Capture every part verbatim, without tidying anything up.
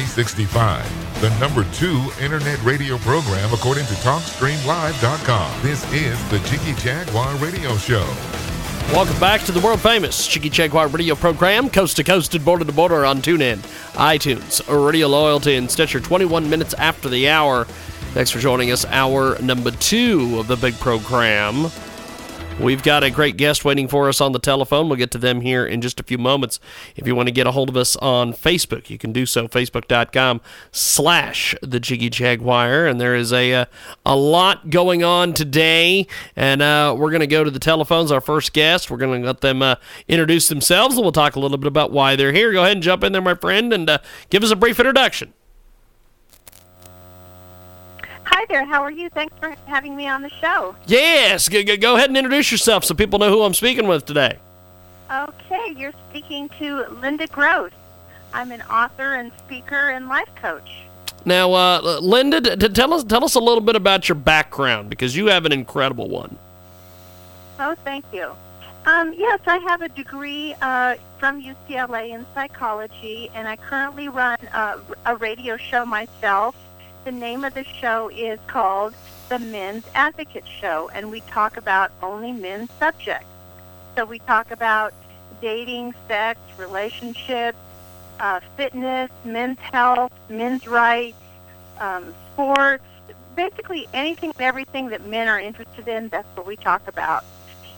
three sixty-five, the number two internet radio program according to Talk Stream Live dot com. This is the Jiggy Jaguar Radio Show. Welcome back to the world-famous Jiggy Jaguar Radio program, coast-to-coast and border-to-border on TuneIn, iTunes, Radio Loyalty, and Stitcher, twenty-one minutes after the hour. Thanks for joining us, hour number two of the big program. We've got a great guest waiting for us on the telephone. We'll get to them here in just a few moments. If you want to get a hold of us on Facebook, you can do so, facebook.com slash the Jiggy Jaguar. And there is a, uh, a lot going on today, and uh, we're going to go to the telephones, our first guest. We're going to let them uh, introduce themselves, and we'll talk a little bit about why they're here. Go ahead and jump in there, my friend, and uh, give us a brief introduction. Hi there, how are you? Thanks for having me on the show. Yes, go, go, go ahead and introduce yourself so people know who I'm speaking with today. Okay, you're speaking to Linda Gross. I'm an author and speaker and life coach. Now, uh, Linda, t- tell us tell us a little bit about your background, because you have an incredible one. Oh, thank you. Um, yes, I have a degree uh, from U C L A in psychology, and I currently run uh, a radio show myself. The name of the show is called The Men's Advocate Show, and we talk about only men's subjects. So we talk about dating, sex, relationships, uh, fitness, men's health, men's rights, um, sports, basically anything and everything that men are interested in, that's what we talk about.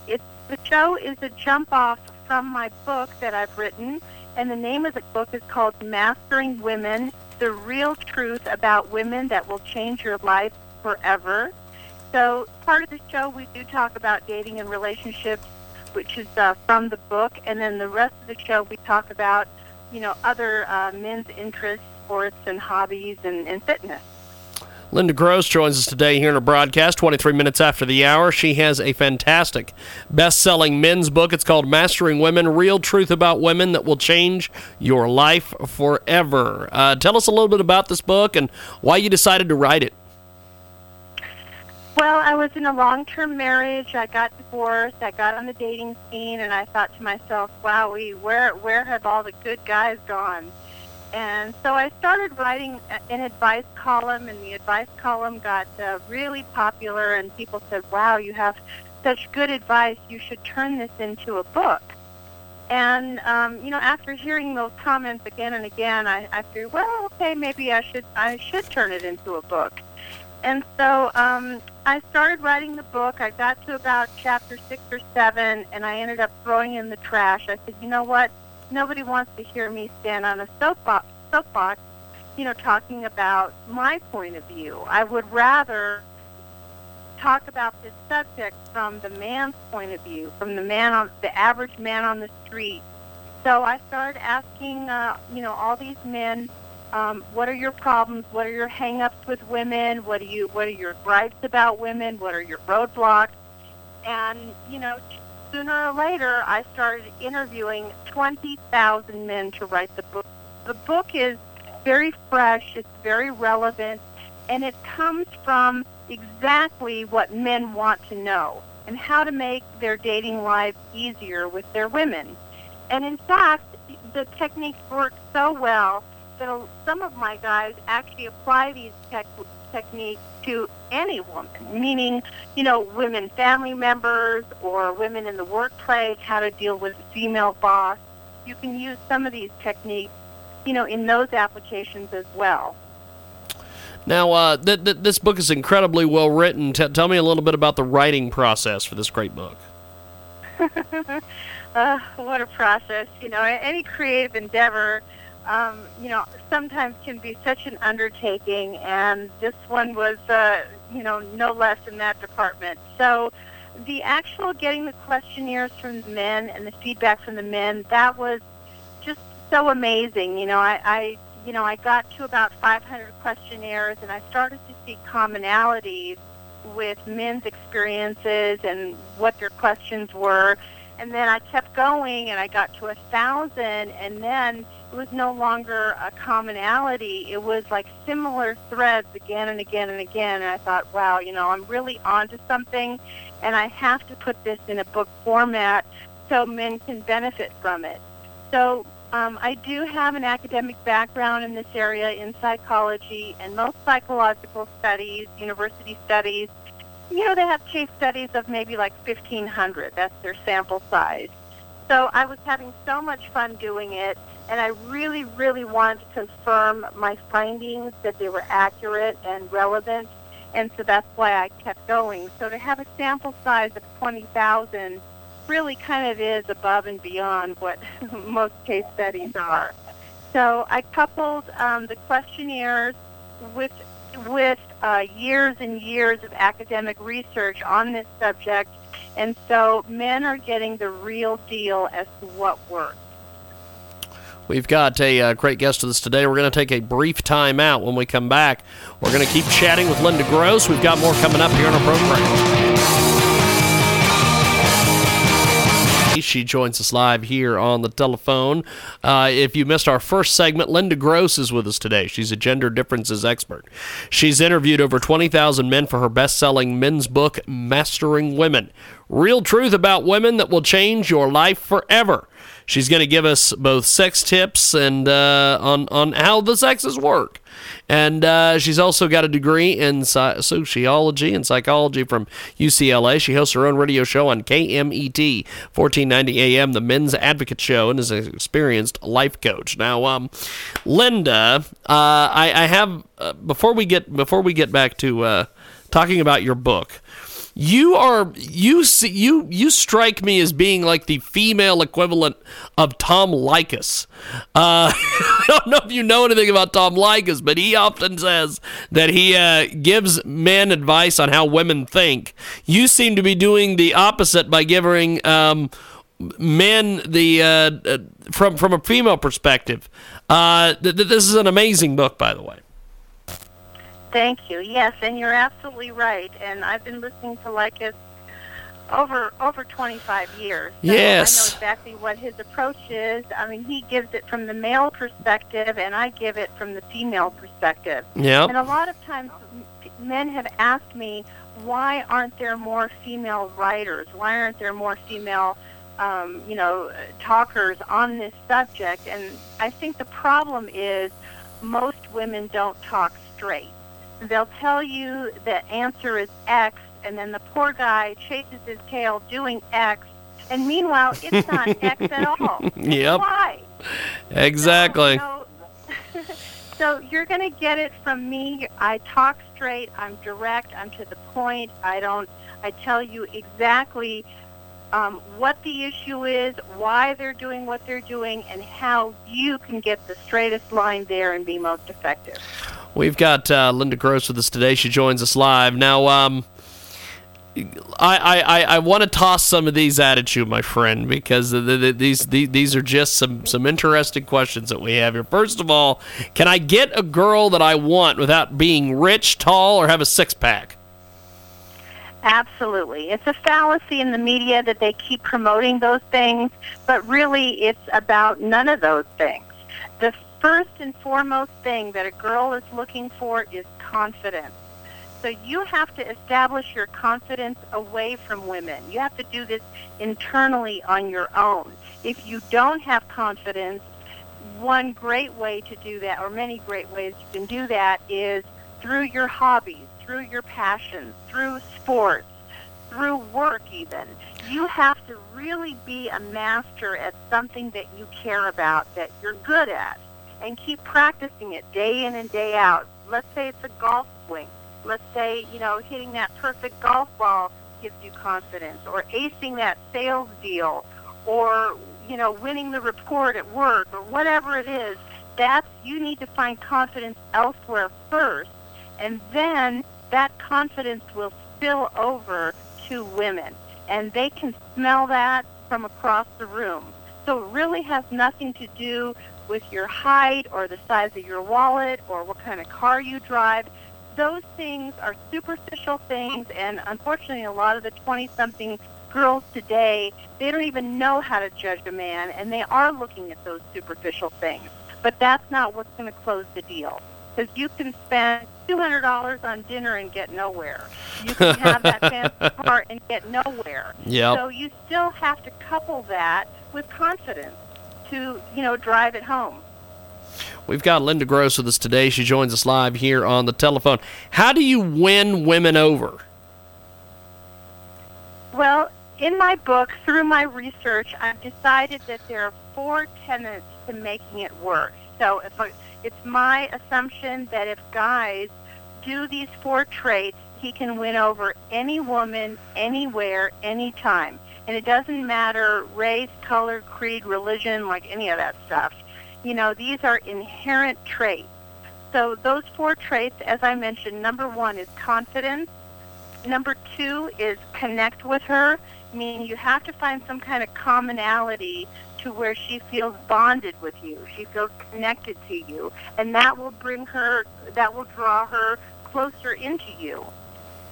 It's, the show is a jump off from my book that I've written, and the name of the book is called Mastering Women, The Real Truth About Women That Will Change Your Life Forever. So part of the show we do talk about dating and relationships, which is uh, from the book, and then the rest of the show we talk about, you know, other uh, men's interests, sports and hobbies and, and fitness. Linda Gross joins us today here in a broadcast, twenty-three minutes after the hour. She has a fantastic best-selling men's book. It's called Mastering Women, Real Truth About Women That Will Change Your Life Forever. Uh, tell us a little bit about this book and why you decided to write it. Well, I was in a long-term marriage. I got divorced. I got on the dating scene, and I thought to myself, wow, we, where, where have all the good guys gone? And so I started writing an advice column, and the advice column got uh, really popular, and people said, wow, you have such good advice, you should turn this into a book. And, um, you know, after hearing those comments again and again, I, I figured, well, okay, maybe I should I should turn it into a book. And so um, I started writing the book. I got to about chapter six or seven, and I ended up throwing in the trash. I said, you know what? Nobody wants to hear me stand on a soapbox, soapbox, you know, talking about my point of view. I would rather talk about this subject from the man's point of view, from the man on the average man on the street. So I started asking, uh, you know, all these men, um, what are your problems? What are your hang-ups with women? What are you? What are your gripes about women? What are your roadblocks? And you know. Sooner or later, I started interviewing twenty thousand men to write the book. The book is very fresh, it's very relevant, and it comes from exactly what men want to know and how to make their dating life easier with their women. And in fact, the techniques work so well that some of my guys actually apply these techniques. technique to any woman, meaning, you know, women family members or women in the workplace, how to deal with a female boss. You can use some of these techniques, you know, in those applications as well. Now, uh, th- th- this book is incredibly well written. T- tell me a little bit about the writing process for this great book. uh, what a process. You know, any creative endeavor Um, you know, sometimes can be such an undertaking, and this one was, uh, you know, no less in that department. So the actual getting the questionnaires from the men and the feedback from the men, that was just so amazing. You know, I, I you know, I got to about five hundred questionnaires, and I started to see commonalities with men's experiences and what their questions were. And then I kept going, and I got to a thousand, and then it was no longer a commonality. It was like similar threads again and again and again. And I thought, wow, you know, I'm really onto something, and I have to put this in a book format so men can benefit from it. So Um, I do have an academic background in this area in psychology, and most psychological studies, university studies, you know, they have case studies of maybe like fifteen hundred. That's their sample size. So I was having so much fun doing it, and I really, really wanted to confirm my findings, that they were accurate and relevant, and so that's why I kept going. So to have a sample size of twenty thousand really kind of is above and beyond what most case studies are. So I coupled um, the questionnaires with with uh, years and years of academic research on this subject, and so men are getting the real deal as to what works. We've got a uh, great guest with us today. We're going to take a brief time out. When we come back, we're going to keep chatting with Linda Gross. We've got more coming up here on our program. She joins us live here on the telephone. Uh, if you missed our first segment, Linda Gross is with us today. She's a gender differences expert. She's interviewed over twenty thousand men for her best-selling men's book, Mastering Women. Real truth about women that will change your life forever. She's going to give us both sex tips and uh, on, on how the sexes work. And uh, she's also got a degree in sociology and psychology from U C L A. She hosts her own radio show on K M E T, fourteen ninety A M, The Men's Advocate Show, and is an experienced life coach. Now, um, Linda, uh, I, I have uh, before we get before we get back to uh, talking about your book. You are you see, you you strike me as being like the female equivalent of Tom Leykis. Uh, I don't know if you know anything about Tom Leykis, but he often says that he uh, gives men advice on how women think. You seem to be doing the opposite by giving um, men the uh, from from a female perspective. Uh, th- th- this is an amazing book, by the way. Thank you. Yes, and you're absolutely right. And I've been listening to Leykis over over twenty-five years. So yes. I know exactly what his approach is. I mean, he gives it from the male perspective, and I give it from the female perspective. Yep. And a lot of times men have asked me, why aren't there more female writers? Why aren't there more female, um, you know, talkers on this subject? And I think the problem is most women don't talk straight. They'll tell you the answer is X, and then the poor guy chases his tail doing X, and meanwhile, it's not X at all. Yep. Why? Exactly. So, so, so you're going to get it from me. I talk straight. I'm direct. I'm to the point. I don't. I tell you exactly um, what the issue is, why they're doing what they're doing, and how you can get the straightest line there and be most effective. We've got uh, Linda Gross with us today. She joins us live. Now, um, I, I, I want to toss some of these out at you, my friend, because the, the, these, the, these are just some, some interesting questions that we have here. First of all, can I get a girl that I want without being rich, tall, or have a six-pack? Absolutely. It's a fallacy in the media that they keep promoting those things, but really it's about none of those things. The first and foremost thing that a girl is looking for is confidence. So you have to establish your confidence away from women. You have to do this internally on your own. If you don't have confidence, one great way to do that, or many great ways you can do that, is through your hobbies, through your passions, through sports, through work even. You have to really be a master at something that you care about, that you're good at. And keep practicing it day in and day out. Let's say it's a golf swing. Let's say, you know, hitting that perfect golf ball gives you confidence, or acing that sales deal, or, you know, winning the report at work, or whatever it is. That's, you need to find confidence elsewhere first, and then that confidence will spill over to women. And they can smell that from across the room. So it really has nothing to do with your height or the size of your wallet or what kind of car you drive. Those things are superficial things, and unfortunately a lot of the twenty-something girls today, they don't even know how to judge a man, and they are looking at those superficial things. But that's not what's going to close the deal, because you can spend two hundred dollars on dinner and get nowhere. You can have that fancy car and get nowhere. Yep. So you still have to couple that with confidence. to, you know, drive it home. We've got Linda Gross with us today. She joins us live here on the telephone. How do you win women over? Well, in my book, through my research, I've decided that there are four tenets to making it work. So if I, it's my assumption that if guys do these four traits, he can win over any woman, anywhere, anytime. And it doesn't matter race, color, creed, religion, like any of that stuff. You know, these are inherent traits. So those four traits, as I mentioned, number one is confidence. Number two is connect with her, meaning you have to find some kind of commonality to where she feels bonded with you. She feels connected to you. And that will bring her, that will draw her closer into you.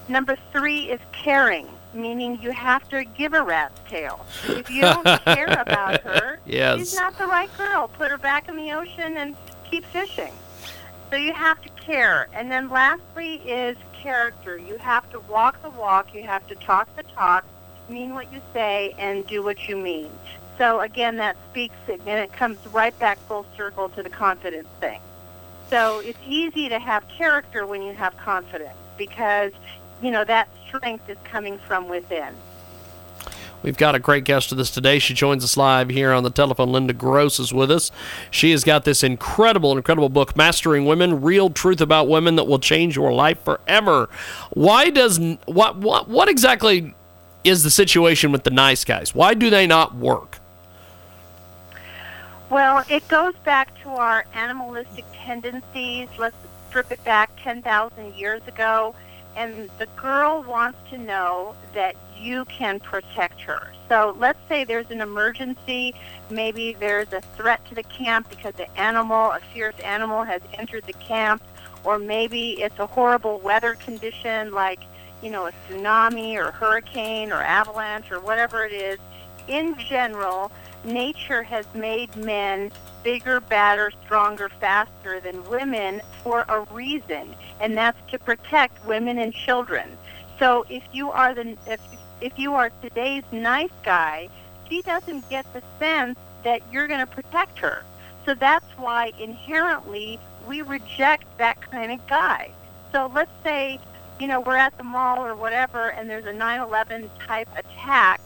Number three is caring, meaning you have to give a rat's tail. If you don't care about her, yes. she's not the right girl. Put her back in the ocean and keep fishing. So you have to care. And then lastly is character. You have to walk the walk. You have to talk the talk, mean what you say, and do what you mean. So, again, that speaks, and it comes right back full circle to the confidence thing. So it's easy to have character when you have confidence because, you know, that strength is coming from within. We've got a great guest with us today. She joins us live here on the telephone. Linda Gross is with us. She has got this incredible, incredible book, Mastering Women, Real Truth About Women That Will Change Your Life Forever. Why does, what, what, what exactly is the situation with the nice guys? Why do they not work? Well, it goes back to our animalistic tendencies. Let's strip it back ten thousand years ago. And the girl wants to know that you can protect her. So let's say there's an emergency. Maybe there's a threat to the camp because the animal, a fierce animal, has entered the camp. Or maybe it's a horrible weather condition like, you know, a tsunami or hurricane or avalanche or whatever it is. In general, nature has made men bigger, badder, stronger, faster than women for a reason, and that's to protect women and children. So if you are the if if you are today's nice guy, she doesn't get the sense that you're going to protect her. So that's why inherently we reject that kind of guy. So let's say, you know, we're at the mall or whatever, and there's a nine eleven type attack.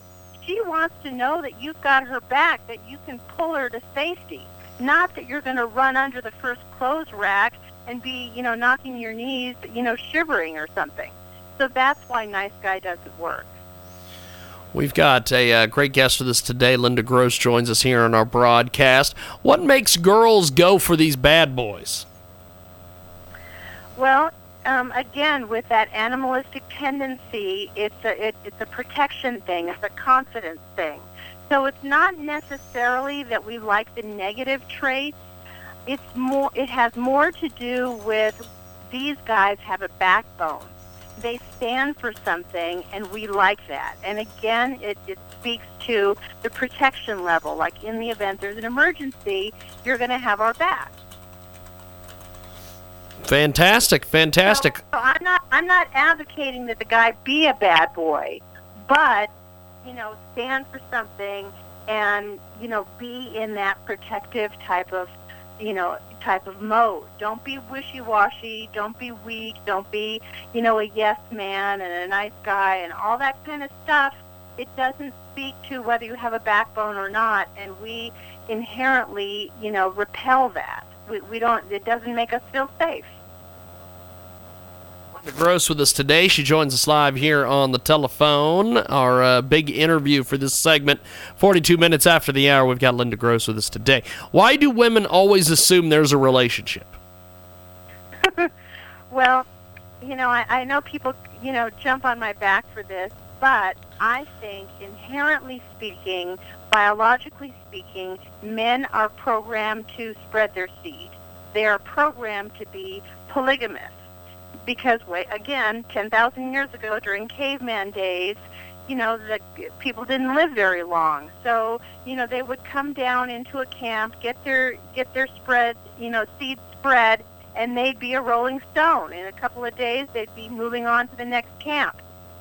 She wants to know that you've got her back, that you can pull her to safety, not that you're going to run under the first clothes rack and be, you know, knocking your knees, you know, shivering or something. So that's why nice guy doesn't work. We've got a uh, great guest with us today. Linda Gross joins us here on our broadcast. What makes girls go for these bad boys? Well, Um, again, with that animalistic tendency, it's a, it, it's a protection thing. It's a confidence thing. So it's not necessarily that we like the negative traits. It's more. It has more to do with these guys have a backbone. They stand for something, and we like that. And again, it, it speaks to the protection level. Like in the event there's an emergency, you're going to have our back. Fantastic, fantastic. So, so I'm not I'm not advocating that the guy be a bad boy, but, you know, stand for something and, you know, be in that protective type of, you know, type of mode. Don't be wishy-washy, don't be weak, don't be, you know, a yes man and a nice guy and all that kind of stuff. It doesn't speak to whether you have a backbone or not, and we inherently, you know, repel that. We, we don't, it doesn't make us feel safe. Linda Gross with us today. She joins us live here on the telephone. Our uh, big interview for this segment, forty-two minutes after the hour, we've got Linda Gross with us today. Why do women always assume there's a relationship? Well, you know, I, I know people, you know, jump on my back for this, but I think inherently speaking, biologically speaking, men are programmed to spread their seed. They are programmed to be polygamous because, wait, again, ten thousand years ago during caveman days, you know, the people didn't live very long. So, you know, they would come down into a camp, get their get their spread, you know, seed spread, and they'd be a rolling stone. In a couple of days, they'd be moving on to the next camp.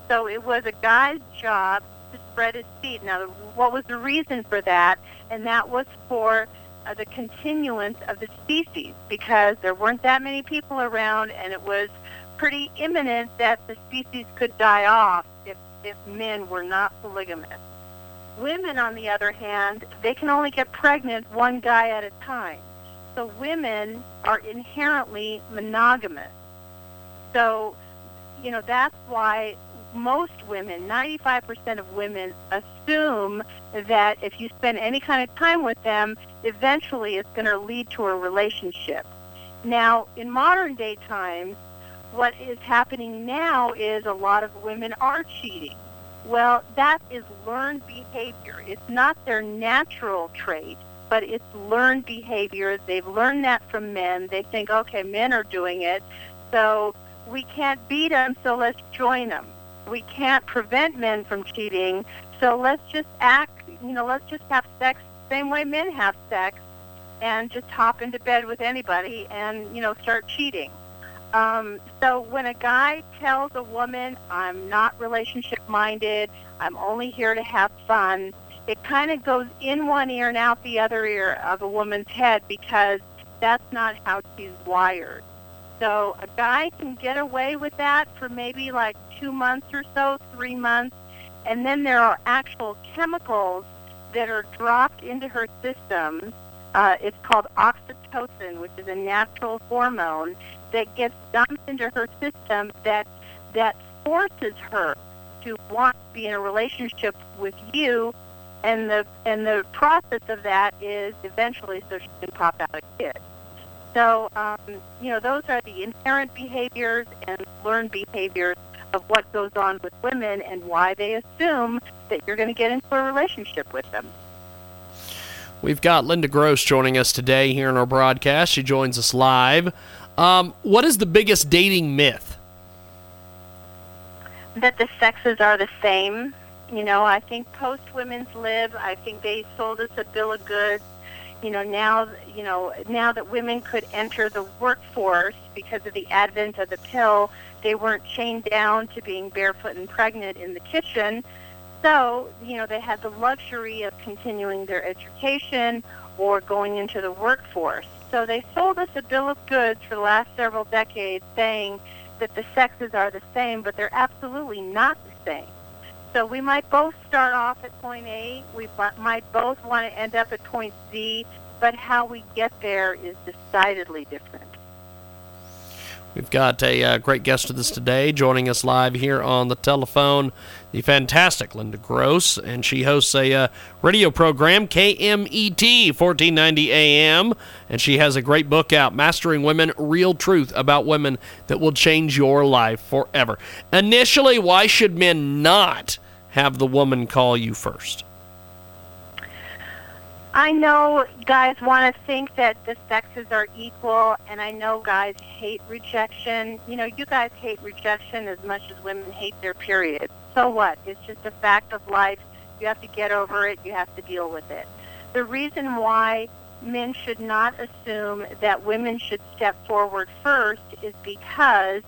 So it was a guy's job to spread his seed. Now, what was the reason for that? And that was for uh, the continuance of the species, because there weren't that many people around, and it was pretty imminent that the species could die off if, if men were not polygamous. Women, on the other hand, they can only get pregnant one guy at a time. So women are inherently monogamous. So, you know, that's why most women, ninety-five percent of women, assume that if you spend any kind of time with them, eventually it's going to lead to a relationship. Now, in modern day times, what is happening now is a lot of women are cheating. Well, that is learned behavior. It's not their natural trait, but it's learned behavior. They've learned that from men. They think, okay, men are doing it, so we can't beat them, so let's join them. We can't prevent men from cheating, so let's just act, you know, let's just have sex the same way men have sex and just hop into bed with anybody and, you know, start cheating. Um, so when a guy tells a woman, I'm not relationship-minded, I'm only here to have fun, it kind of goes in one ear and out the other ear of a woman's head, because that's not how she's wired. So a guy can get away with that for maybe like two months or so, three months, and then there are actual chemicals that are dropped into her system. Uh, it's called oxytocin, which is a natural hormone that gets dumped into her system that that forces her to want to be in a relationship with you, and the and the process of that is eventually so she can pop out a kid. So, um, you know, those are the inherent behaviors and learned behaviors of what goes on with women and why they assume that you're going to get into a relationship with them. We've got Linda Gross joining us today here in our broadcast. She joins us live. Um, what is the biggest dating myth? That the sexes are the same. You know, I think post-women's lib, I think they sold us a bill of goods. You know, now, you know, now that women could enter the workforce because of the advent of the pill, they weren't chained down to being barefoot and pregnant in the kitchen. So, you know, they had the luxury of continuing their education or going into the workforce. So they sold us a bill of goods for the last several decades saying that the sexes are the same, but they're absolutely not the same. So we might both start off at point A, we might both want to end up at point Z, but how we get there is decidedly different. We've got a uh, great guest with us today, joining us live here on the telephone, the fantastic Linda Gross, and she hosts a uh, radio program, K M E T, fourteen ninety A M, and she has a great book out, Mastering Women, Real Truth About Women That Will Change Your Life Forever. Initially, why should men not have the woman call you first? I know guys want to think that the sexes are equal, and I know guys hate rejection. You know, you guys hate rejection as much as women hate their period. So what? It's just a fact of life. You have to get over it. You have to deal with it. The reason why men should not assume that women should step forward first is because,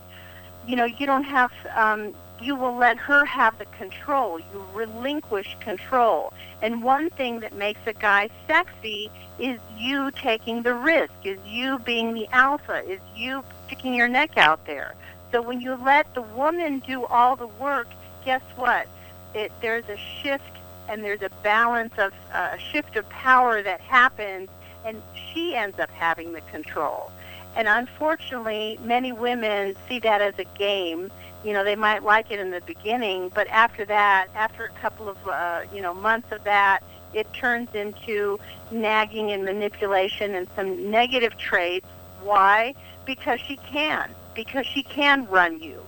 you know, you don't have... Um, you will let her have the control. You relinquish control. And one thing that makes a guy sexy is you taking the risk, is you being the alpha, is you sticking your neck out there. So when you let the woman do all the work, guess what? It, there's a shift and there's a balance of uh, a shift of power that happens, and she ends up having the control. And unfortunately, many women see that as a game. You know, they might like it in the beginning, but after that, after a couple of, uh, you know, months of that, it turns into nagging and manipulation and some negative traits. Why? Because she can. Because she can run you.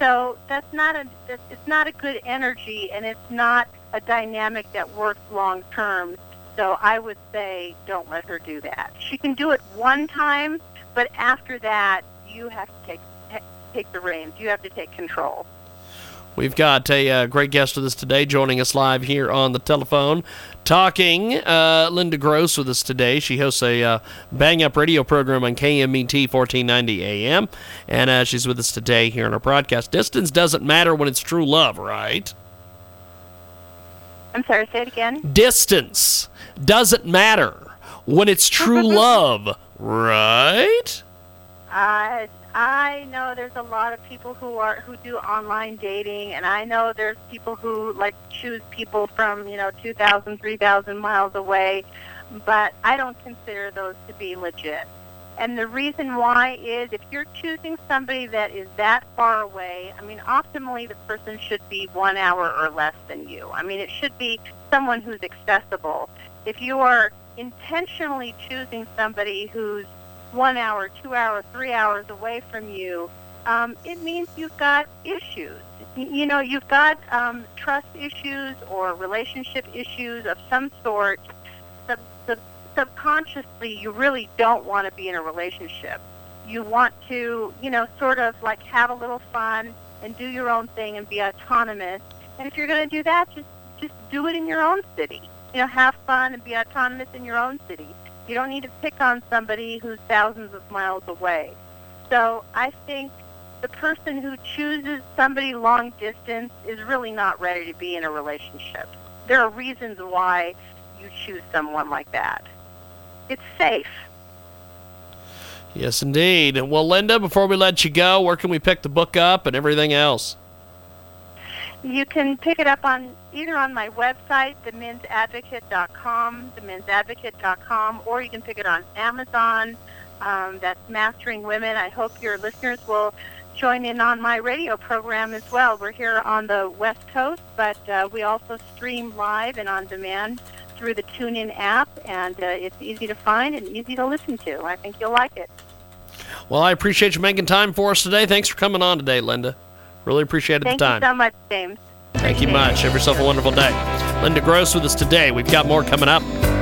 So that's not a, that's, it's not a good energy, and it's not a dynamic that works long term. So I would say don't let her do that. She can do it one time, but after that, you have to take take the reins. You have to take control. We've got a uh, great guest with us today, joining us live here on the telephone, talking uh, Linda Gross with us today. She hosts a uh, bang-up radio program on K M E T fourteen ninety A M, and uh, she's with us today here on our broadcast. Distance doesn't matter when it's true love, right? I'm sorry, say it again. Distance doesn't matter when it's true love, right? Uh, I know there's a lot of people who are who do online dating, and I know there's people who like choose people from, you know, two thousand, three thousand miles away, but I don't consider those to be legit. And the reason why is if you're choosing somebody that is that far away, I mean, optimally the person should be one hour or less than you. I mean, it should be someone who's accessible. If you are intentionally choosing somebody who's one hour, two hours, three hours away from you, um, it means you've got issues. You know, you've got um, trust issues or relationship issues of some sort. The, the subconsciously, you really don't want to be in a relationship. You want to, you know, sort of like have a little fun and do your own thing and be autonomous. And if you're going to do that, just just do it in your own city. You know, have fun and be autonomous in your own city. You don't need to pick on somebody who's thousands of miles away. So I think the person who chooses somebody long distance is really not ready to be in a relationship. There are reasons why you choose someone like that. It's safe. Yes, indeed. Well, Linda, before we let you go, where can we pick the book up and everything else? You can pick it up on either on my website, the men's advocate dot com, the men's advocate dot com, or you can pick it on Amazon. Um, that's Mastering Women. I hope your listeners will join in on my radio program as well. We're here on the West Coast, but uh, we also stream live and on demand through the TuneIn app, and uh, it's easy to find and easy to listen to. I think you'll like it. Well, I appreciate you making time for us today. Thanks for coming on today, Linda. Really appreciated the time. Thank you so much, James. Thank you much. Have yourself a wonderful day. Linda Gross with us today. We've got more coming up.